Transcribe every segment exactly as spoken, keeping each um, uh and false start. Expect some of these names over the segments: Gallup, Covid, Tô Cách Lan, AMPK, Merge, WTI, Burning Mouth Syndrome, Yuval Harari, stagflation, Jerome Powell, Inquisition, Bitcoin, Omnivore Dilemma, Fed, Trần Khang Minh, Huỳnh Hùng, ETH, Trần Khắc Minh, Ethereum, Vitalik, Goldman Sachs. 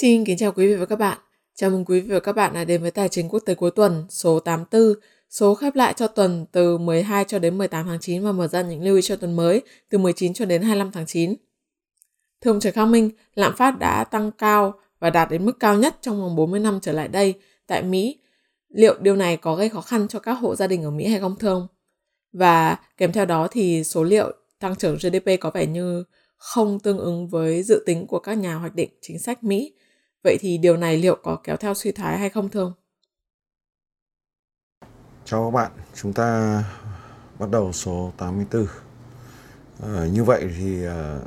Xin kính chào quý vị và các bạn. Chào mừng quý vị và các bạn đã đến với Tài chính quốc tế cuối tuần số tám mươi tư, số khép lại cho tuần từ mười hai cho đến mười tám tháng chín và mở ra những lưu ý cho tuần mới từ mười chín cho đến hai mươi lăm tháng chín. Thưa ông Trần Khang Minh, lạm phát đã tăng cao và đạt đến mức cao nhất trong vòng bốn mươi năm trở lại đây tại Mỹ. Liệu điều này có gây khó khăn cho các hộ gia đình ở Mỹ hay không thưa ông? Và kèm theo đó thì số liệu tăng trưởng giê đê pê có vẻ như không tương ứng với dự tính của các nhà hoạch định chính sách Mỹ. Vậy thì điều này liệu có kéo theo suy thoái hay không thưa ông? Chào các bạn, chúng ta bắt đầu số tám mươi tư. À, như vậy thì à,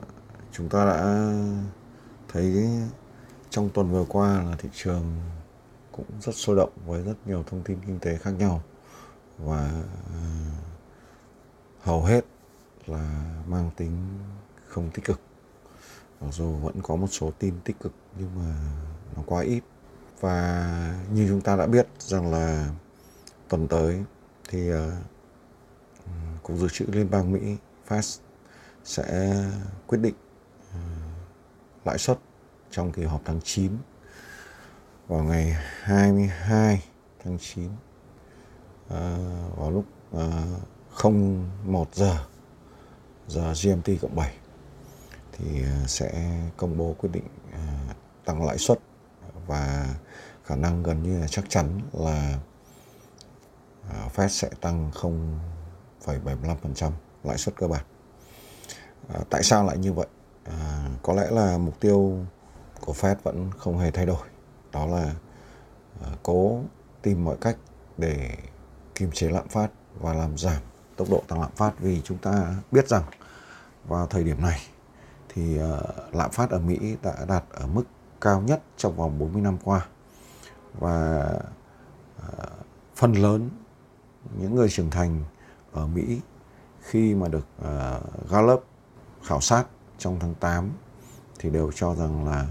chúng ta đã thấy trong tuần vừa qua là thị trường cũng rất sôi động với rất nhiều thông tin kinh tế khác nhau và à, hầu hết là mang tính không tích cực. Mặc dù vẫn có một số tin tích cực nhưng mà nó quá ít. Và như chúng ta đã biết rằng là tuần tới thì uh, Cục Dự trữ Liên bang Mỹ Fed sẽ quyết định uh, lãi suất trong kỳ họp tháng chín vào ngày hai mươi hai tháng chín uh, vào lúc uh, không một giờ giờ giê em tê cộng bảy. Thì sẽ công bố quyết định tăng lãi suất và khả năng gần như là chắc chắn là Fed sẽ tăng không phẩy bảy mươi lăm phần trăm lãi suất cơ bản. Tại sao lại như vậy? Có lẽ là mục tiêu của Fed vẫn không hề thay đổi. Đó là cố tìm mọi cách để kiềm chế lạm phát và làm giảm tốc độ tăng lạm phát. Vì chúng ta biết rằng vào thời điểm này thì uh, lạm phát ở Mỹ đã đạt ở mức cao nhất trong vòng bốn mươi năm qua. Và uh, phần lớn những người trưởng thành ở Mỹ khi mà được uh, Gallup khảo sát trong tháng tám thì đều cho rằng là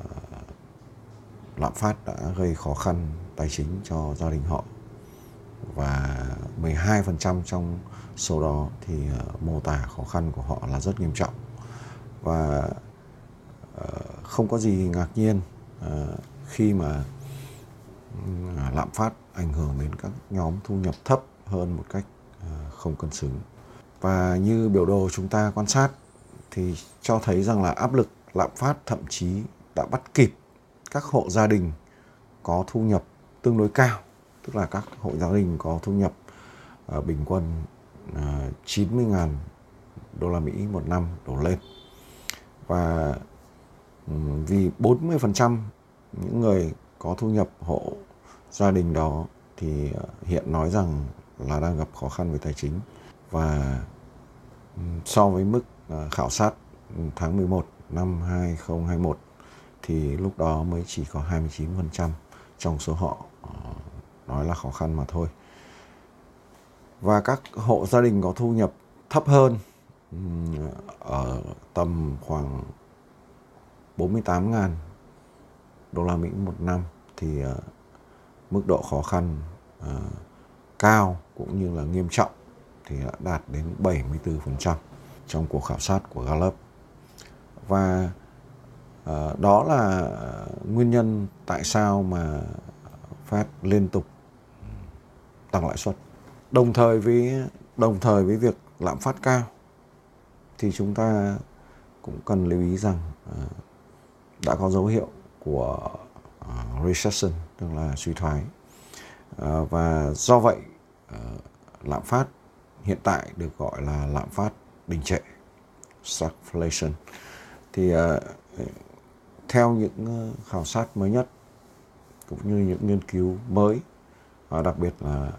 uh, lạm phát đã gây khó khăn tài chính cho gia đình họ. Và mười hai phần trăm trong số đó thì uh, mô tả khó khăn của họ là rất nghiêm trọng. Và uh, không có gì ngạc nhiên uh, khi mà uh, lạm phát ảnh hưởng đến các nhóm thu nhập thấp hơn một cách uh, không cân xứng. Và như biểu đồ chúng ta quan sát thì cho thấy rằng là áp lực lạm phát thậm chí đã bắt kịp các hộ gia đình có thu nhập tương đối cao, tức là các hộ gia đình có thu nhập uh, bình quân uh, chín mươi nghìn đô la Mỹ một năm đổ lên. Và vì bốn mươi phần trăm những người có thu nhập hộ gia đình đó thì hiện nói rằng là đang gặp khó khăn về tài chính. Và so với mức khảo sát tháng mười một năm hai không hai mốt thì lúc đó mới chỉ có hai mươi chín phần trăm trong số họ nói là khó khăn mà thôi. Và các hộ gia đình có thu nhập thấp hơn ở tầm khoảng bốn mươi tám nghìn đô la Mỹ một năm thì uh, mức độ khó khăn uh, cao cũng như là nghiêm trọng thì đã đạt đến bảy mươi tư phần trăm trong cuộc khảo sát của Gallup. Và uh, đó là nguyên nhân tại sao mà Fed liên tục tăng lãi suất. Đồng thời với đồng thời với việc lạm phát cao thì chúng ta cũng cần lưu ý rằng uh, đã có dấu hiệu của uh, recession, tức là suy thoái. Uh, và do vậy, uh, lạm phát hiện tại được gọi là lạm phát đình trệ, stagflation. Thì uh, theo những khảo sát mới nhất, cũng như những nghiên cứu mới, uh, đặc biệt là,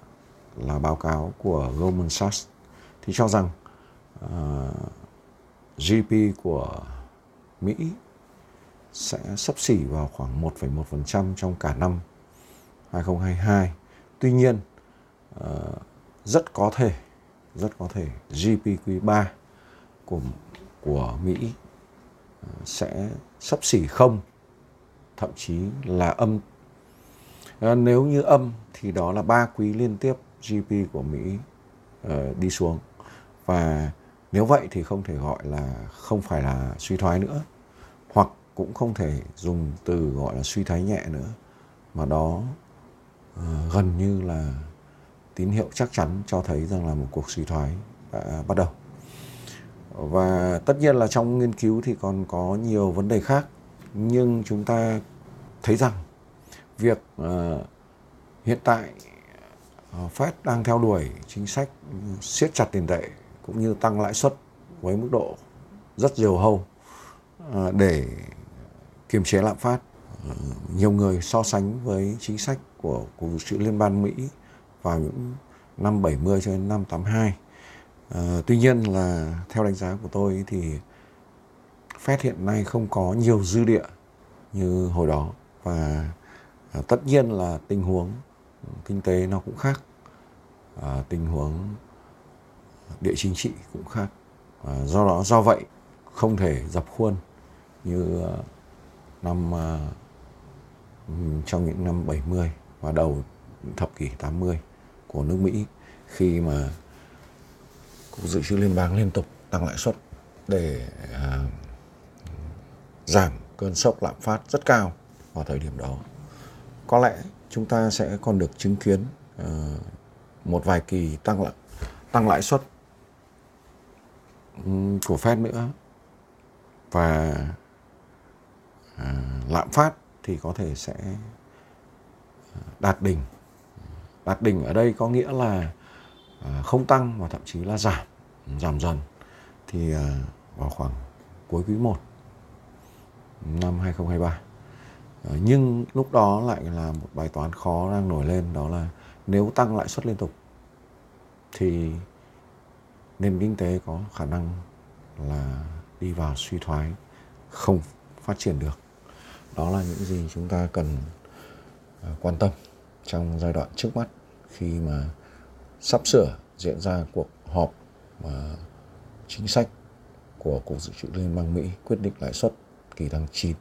là báo cáo của Goldman Sachs, thì cho rằng uh, giê đê pê của Mỹ sẽ xấp xỉ vào khoảng một phẩy một phần trăm trong cả năm hai không hai hai. Tuy nhiên, rất có thể, rất có thể giê đê pê quý ba của, của Mỹ sẽ xấp xỉ không, thậm chí là âm. Nếu như âm thì đó là ba quý liên tiếp giê đê pê của Mỹ đi xuống. Và nếu vậy thì không thể gọi là không phải là suy thoái nữa, hoặc cũng không thể dùng từ gọi là suy thoái nhẹ nữa, mà đó uh, gần như là tín hiệu chắc chắn cho thấy rằng là một cuộc suy thoái đã bắt đầu. Và tất nhiên là trong nghiên cứu thì còn có nhiều vấn đề khác, nhưng chúng ta thấy rằng việc uh, hiện tại uh, Fed đang theo đuổi chính sách siết chặt tiền tệ cũng như tăng lãi suất với mức độ rất nhiều hâu uh, để kiềm chế lạm phát. Uh, nhiều người so sánh với chính sách của Cục Dự trữ Liên bang Mỹ vào những năm bảy mươi cho đến năm tám mươi hai. Uh, tuy nhiên là theo đánh giá của tôi thì Fed hiện nay không có nhiều dư địa như hồi đó, và uh, tất nhiên là tình huống kinh tế nó cũng khác, uh, tình huống địa chính trị cũng khác, uh, do đó do vậy không thể dập khuôn như uh, năm uh, trong những năm bảy mươi và đầu thập kỷ tám mươi của nước Mỹ, khi mà Cục Dự trữ Liên bang liên tục tăng lãi suất để à, giảm cơn sốc lạm phát rất cao vào thời điểm đó. Có lẽ chúng ta sẽ còn được chứng kiến à, một vài kỳ tăng lãi, tăng lãi suất của Fed nữa, và à, lạm phát thì có thể sẽ đạt đỉnh. Đạt đỉnh ở đây có nghĩa là không tăng và thậm chí là giảm, giảm dần, thì vào khoảng cuối quý một năm hai không hai ba. Nhưng lúc đó lại là một bài toán khó đang nổi lên, đó là nếu tăng lãi suất liên tục thì nền kinh tế có khả năng là đi vào suy thoái, không phát triển được. Đó là những gì chúng ta cần quan tâm trong giai đoạn trước mắt, khi mà sắp sửa diễn ra cuộc họp mà chính sách của Cục Dự trữ Liên bang Mỹ quyết định lãi suất kỳ tháng chín.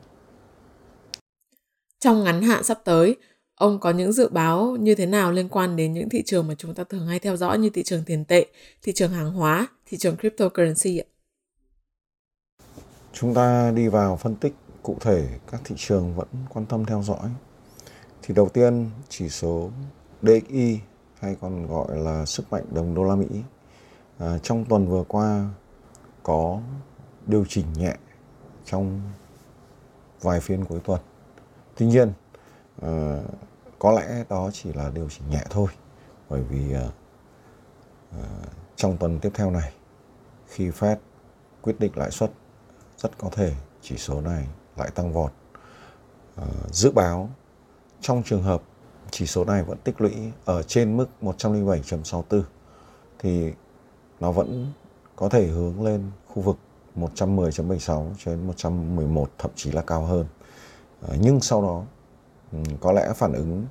Trong ngắn hạn sắp tới, ông có những dự báo như thế nào liên quan đến những thị trường mà chúng ta thường hay theo dõi như thị trường tiền tệ, thị trường hàng hóa, thị trường cryptocurrency ạ? Chúng ta đi vào phân tích cụ thể các thị trường vẫn quan tâm theo dõi. Thì đầu tiên, chỉ số đê ích i hay còn gọi là sức mạnh đồng đô la Mỹ, à, trong tuần vừa qua có điều chỉnh nhẹ trong vài phiên cuối tuần. Tuy nhiên, à, có lẽ đó chỉ là điều chỉnh nhẹ thôi, bởi vì à, à, trong tuần tiếp theo này, khi Fed quyết định lãi suất, rất có thể chỉ số này lại tăng vọt. À, dự báo trong trường hợp chỉ số này vẫn tích lũy ở trên mức một trăm lẻ bảy phẩy sáu mươi tư thì nó vẫn có thể hướng lên khu vực một trăm mười phẩy bảy mươi sáu cho đến một trăm mười một, thậm chí là cao hơn. Nhưng sau đó có lẽ phản ứng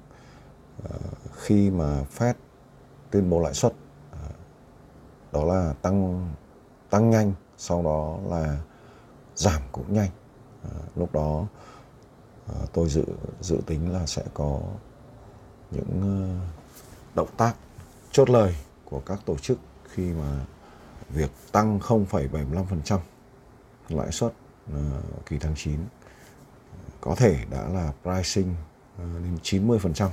khi mà Fed tuyên bố lãi suất đó là tăng tăng nhanh, sau đó là giảm cũng nhanh. Lúc đó tôi dự dự tính là sẽ có những động tác chốt lời của các tổ chức khi mà việc tăng không phẩy bảy mươi lăm phần trăm lãi suất kỳ tháng chín có thể đã là pricing lên chín mươi phần trăm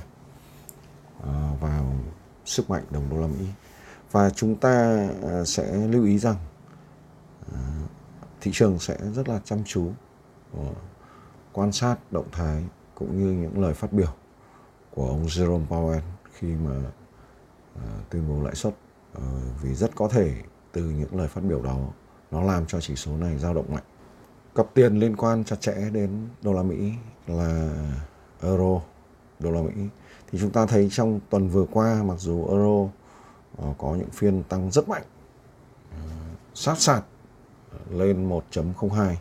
vào sức mạnh đồng đô la Mỹ. Và chúng ta sẽ lưu ý rằng thị trường sẽ rất là chăm chú quan sát động thái cũng như những lời phát biểu của ông Jerome Powell khi mà uh, tuyên bố lãi suất, uh, vì rất có thể từ những lời phát biểu đó nó làm cho chỉ số này dao động mạnh. Cặp tiền liên quan chặt chẽ đến đô la Mỹ là euro đô la Mỹ, thì chúng ta thấy trong tuần vừa qua mặc dù euro uh, có những phiên tăng rất mạnh, uh, sát sạt lên một phẩy không hai,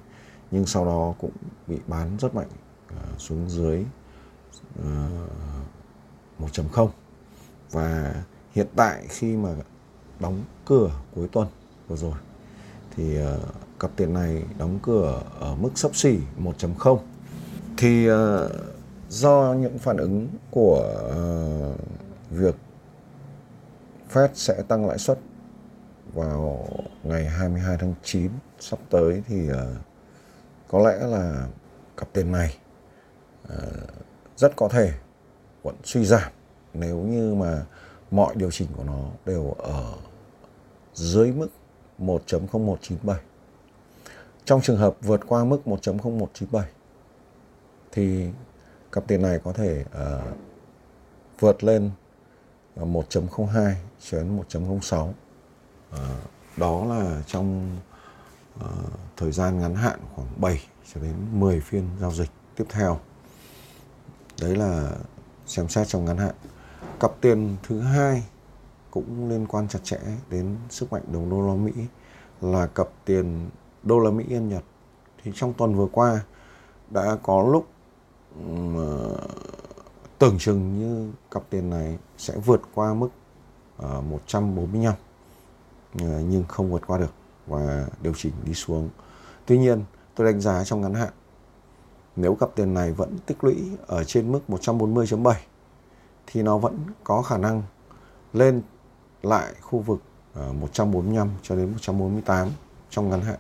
nhưng sau đó cũng bị bán rất mạnh uh, xuống dưới một phẩy không. Và hiện tại khi mà đóng cửa cuối tuần vừa rồi thì uh, cặp tiền này đóng cửa ở mức xấp xỉ một phẩy không, thì uh, do những phản ứng của uh, việc Fed sẽ tăng lãi suất vào ngày hai mươi hai tháng chín sắp tới, thì uh, có lẽ là cặp tiền này rất có thể vẫn suy giảm nếu như mà mọi điều chỉnh của nó đều ở dưới mức một phẩy không một chín bảy. Trong trường hợp vượt qua mức một phẩy không một chín bảy thì cặp tiền này có thể uh, vượt lên một phẩy không hai đến một phẩy không sáu. Uh, đó là trong uh, thời gian ngắn hạn khoảng bảy cho đến mười phiên giao dịch tiếp theo. Đấy là xem xét trong ngắn hạn. Cặp tiền thứ hai cũng liên quan chặt chẽ đến sức mạnh đồng đô la Mỹ là cặp tiền đô la Mỹ Yên Nhật. Thì trong tuần vừa qua đã có lúc uh, tưởng chừng như cặp tiền này sẽ vượt qua mức uh, một trăm bốn mươi lăm, uh, nhưng không vượt qua được và điều chỉnh đi xuống. Tuy nhiên tôi đánh giá trong ngắn hạn, nếu cặp tiền này vẫn tích lũy ở trên mức một trăm bốn mươi phẩy bảy thì nó vẫn có khả năng lên lại khu vực uh, một trăm bốn mươi lăm cho đến một trăm bốn mươi tám trong ngắn hạn.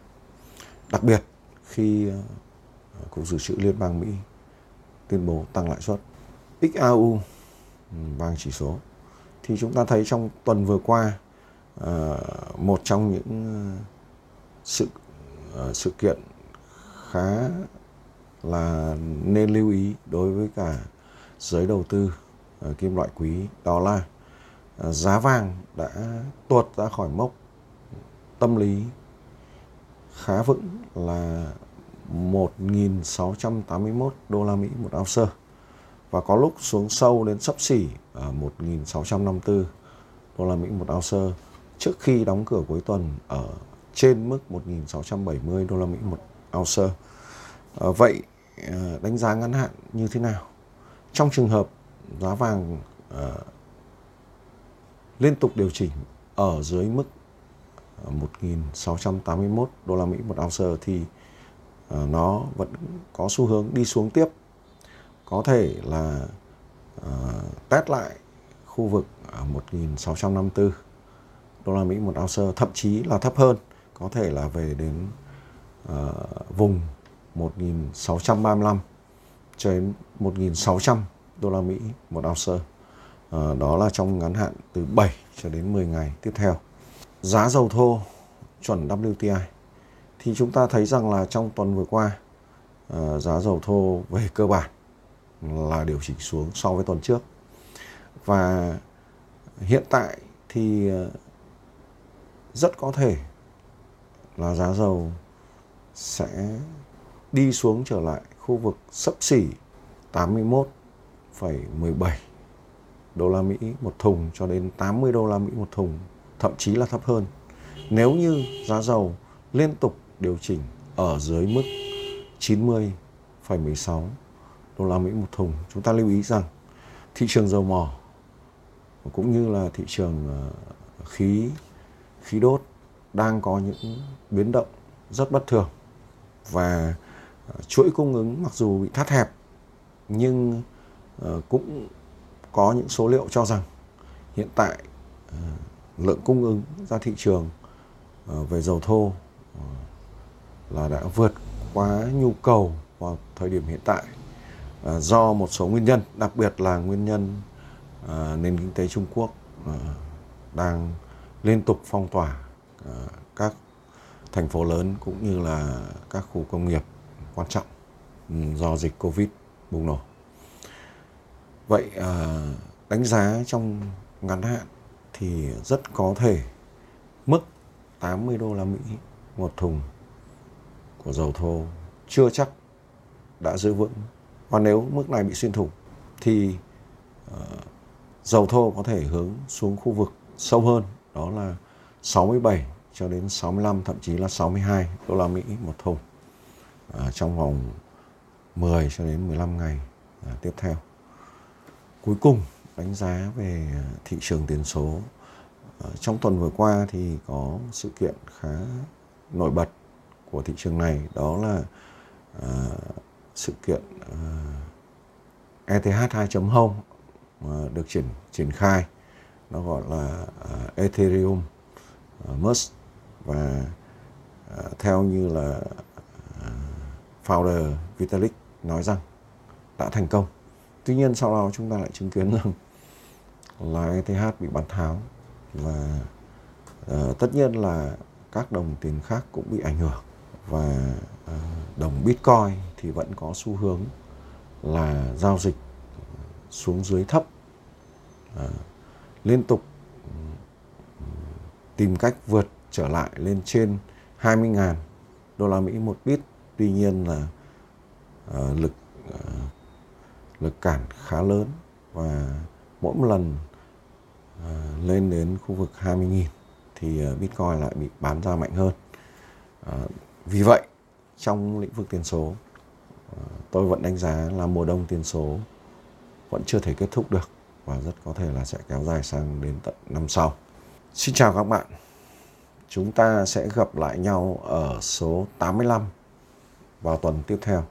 Đặc biệt khi uh, Cục Dự trữ Liên bang Mỹ tuyên bố tăng lãi suất. ích a u, vàng chỉ số, thì chúng ta thấy trong tuần vừa qua uh, một trong những sự uh, sự kiện khá là nên lưu ý đối với cả giới đầu tư uh, kim loại quý, đó là uh, giá vàng đã tuột ra khỏi mốc tâm lý khá vững là một nghìn sáu trăm tám mươi mốt đô la Mỹ một ounce và có lúc xuống sâu đến xấp xỉ ở một nghìn sáu trăm năm mươi tư đô la Mỹ một ounce trước khi đóng cửa cuối tuần ở trên mức một nghìn sáu trăm bảy mươi đô la Mỹ một ounce. À, vậy đánh giá ngắn hạn như thế nào? Trong trường hợp giá vàng à, liên tục điều chỉnh ở dưới mức một nghìn sáu trăm tám mươi mốt đô la Mỹ một ounce thì à, nó vẫn có xu hướng đi xuống tiếp, có thể là uh, test lại khu vực ở một nghìn sáu trăm năm mươi tư đô la Mỹ một ounce, thậm chí là thấp hơn, có thể là về đến uh, vùng một nghìn sáu trăm ba mươi lăm cho đến một nghìn sáu trăm đô la Mỹ một ounce. Uh, đó là trong ngắn hạn từ bảy cho đến mười ngày tiếp theo. Giá dầu thô chuẩn W T I thì chúng ta thấy rằng là trong tuần vừa qua uh, giá dầu thô về cơ bản là điều chỉnh xuống so với tuần trước. Và hiện tại thì rất có thể là giá dầu sẽ đi xuống trở lại khu vực xấp xỉ tám mươi mốt phẩy mười bảy đô la Mỹ một thùng cho đến tám mươi đô la Mỹ một thùng, thậm chí là thấp hơn. Nếu như giá dầu liên tục điều chỉnh ở dưới mức chín mươi phẩy mười sáu đô la Mỹ một thùng, chúng ta lưu ý rằng thị trường dầu mỏ cũng như là thị trường khí khí đốt đang có những biến động rất bất thường và chuỗi cung ứng mặc dù bị thắt hẹp nhưng cũng có những số liệu cho rằng hiện tại lượng cung ứng ra thị trường về dầu thô là đã vượt quá nhu cầu vào thời điểm hiện tại, do một số nguyên nhân, đặc biệt là nguyên nhân à, nền kinh tế Trung Quốc à, đang liên tục phong tỏa à, các thành phố lớn cũng như là các khu công nghiệp quan trọng do dịch Covid bùng nổ. Vậy à, đánh giá trong ngắn hạn thì rất có thể mức tám mươi đô la Mỹ một thùng của dầu thô chưa chắc đã giữ vững. Và nếu mức này bị xuyên thủng thì uh, dầu thô có thể hướng xuống khu vực sâu hơn, đó là sáu mươi bảy cho đến sáu mươi lăm, thậm chí là sáu mươi hai đô la Mỹ một thùng uh, trong vòng mười cho đến mười lăm ngày uh, tiếp theo. Cuối cùng, đánh giá về thị trường tiền số. Uh, trong tuần vừa qua thì có sự kiện khá nổi bật của thị trường này, đó là uh, sự kiện uh, E T H hai chấm không uh, được triển triển khai, nó gọi là uh, Ethereum uh, Merge, và uh, theo như là uh, founder Vitalik nói rằng đã thành công. Tuy nhiên sau đó chúng ta lại chứng kiến rằng là e tê hát bị bán tháo, và uh, tất nhiên là các đồng tiền khác cũng bị ảnh hưởng, và uh, đồng Bitcoin thì vẫn có xu hướng là giao dịch xuống dưới thấp, uh, liên tục tìm cách vượt trở lại lên trên hai mươi nghìn đô la Mỹ một bit. Tuy nhiên là uh, lực uh, lực cản khá lớn, và mỗi một lần uh, lên đến khu vực hai mươi nghìn thì uh, Bitcoin lại bị bán ra mạnh hơn. Uh, vì vậy trong lĩnh vực tiền số, uh, tôi vẫn đánh giá là mùa đông tiền số vẫn chưa thể kết thúc được, và rất có thể là sẽ kéo dài sang đến tận năm sau. Xin chào các bạn, chúng ta sẽ gặp lại nhau ở số tám mươi lăm vào tuần tiếp theo.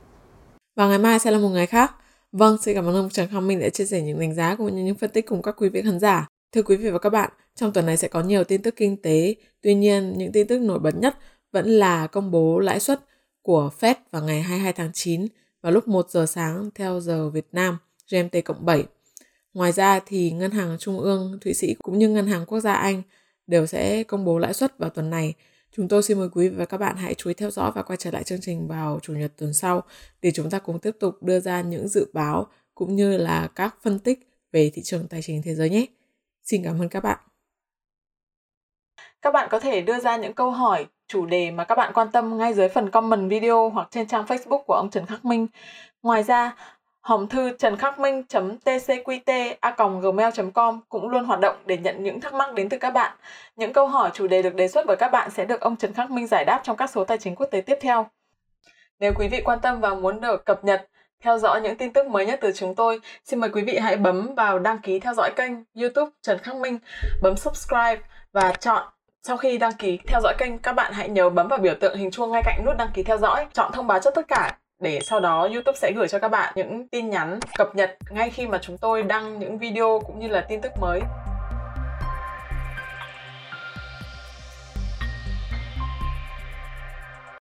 Và ngày mai sẽ là một ngày khác. Vâng, xin cảm ơn ông Trần Khang Minh đã chia sẻ những đánh giá cũng như những phân tích cùng các quý vị khán giả. Thưa quý vị và các bạn, trong tuần này sẽ có nhiều tin tức kinh tế. Tuy nhiên, những tin tức nổi bật nhất vẫn là công bố lãi suất của Fed vào ngày hai mươi hai tháng chín vào lúc một giờ sáng theo giờ Việt Nam, G M T cộng bảy. Ngoài ra thì Ngân hàng Trung ương Thụy Sĩ cũng như Ngân hàng Quốc gia Anh đều sẽ công bố lãi suất vào tuần này. Chúng tôi xin mời quý vị và các bạn hãy chú ý theo dõi và quay trở lại chương trình vào Chủ nhật tuần sau để chúng ta cùng tiếp tục đưa ra những dự báo cũng như là các phân tích về thị trường tài chính thế giới nhé. Xin cảm ơn các bạn. Các bạn có thể đưa ra những câu hỏi, chủ đề mà các bạn quan tâm ngay dưới phần comment video hoặc trên trang Facebook của ông Trần Khắc Minh. Ngoài ra, hòm thư trần khắc minh chấm t c q t a còng gmail chấm com cũng luôn hoạt động để nhận những thắc mắc đến từ các bạn. Những câu hỏi, chủ đề được đề xuất bởi các bạn sẽ được ông Trần Khắc Minh giải đáp trong các số tài chính quốc tế tiếp theo. Nếu quý vị quan tâm và muốn được cập nhật, theo dõi những tin tức mới nhất từ chúng tôi, xin mời quý vị hãy bấm vào đăng ký theo dõi kênh YouTube Trần Khắc Minh, bấm subscribe và chọn. Sau khi đăng ký theo dõi kênh, các bạn hãy nhớ bấm vào biểu tượng hình chuông ngay cạnh nút đăng ký theo dõi, chọn thông báo cho tất cả, để sau đó YouTube sẽ gửi cho các bạn những tin nhắn cập nhật ngay khi mà chúng tôi đăng những video cũng như là tin tức mới.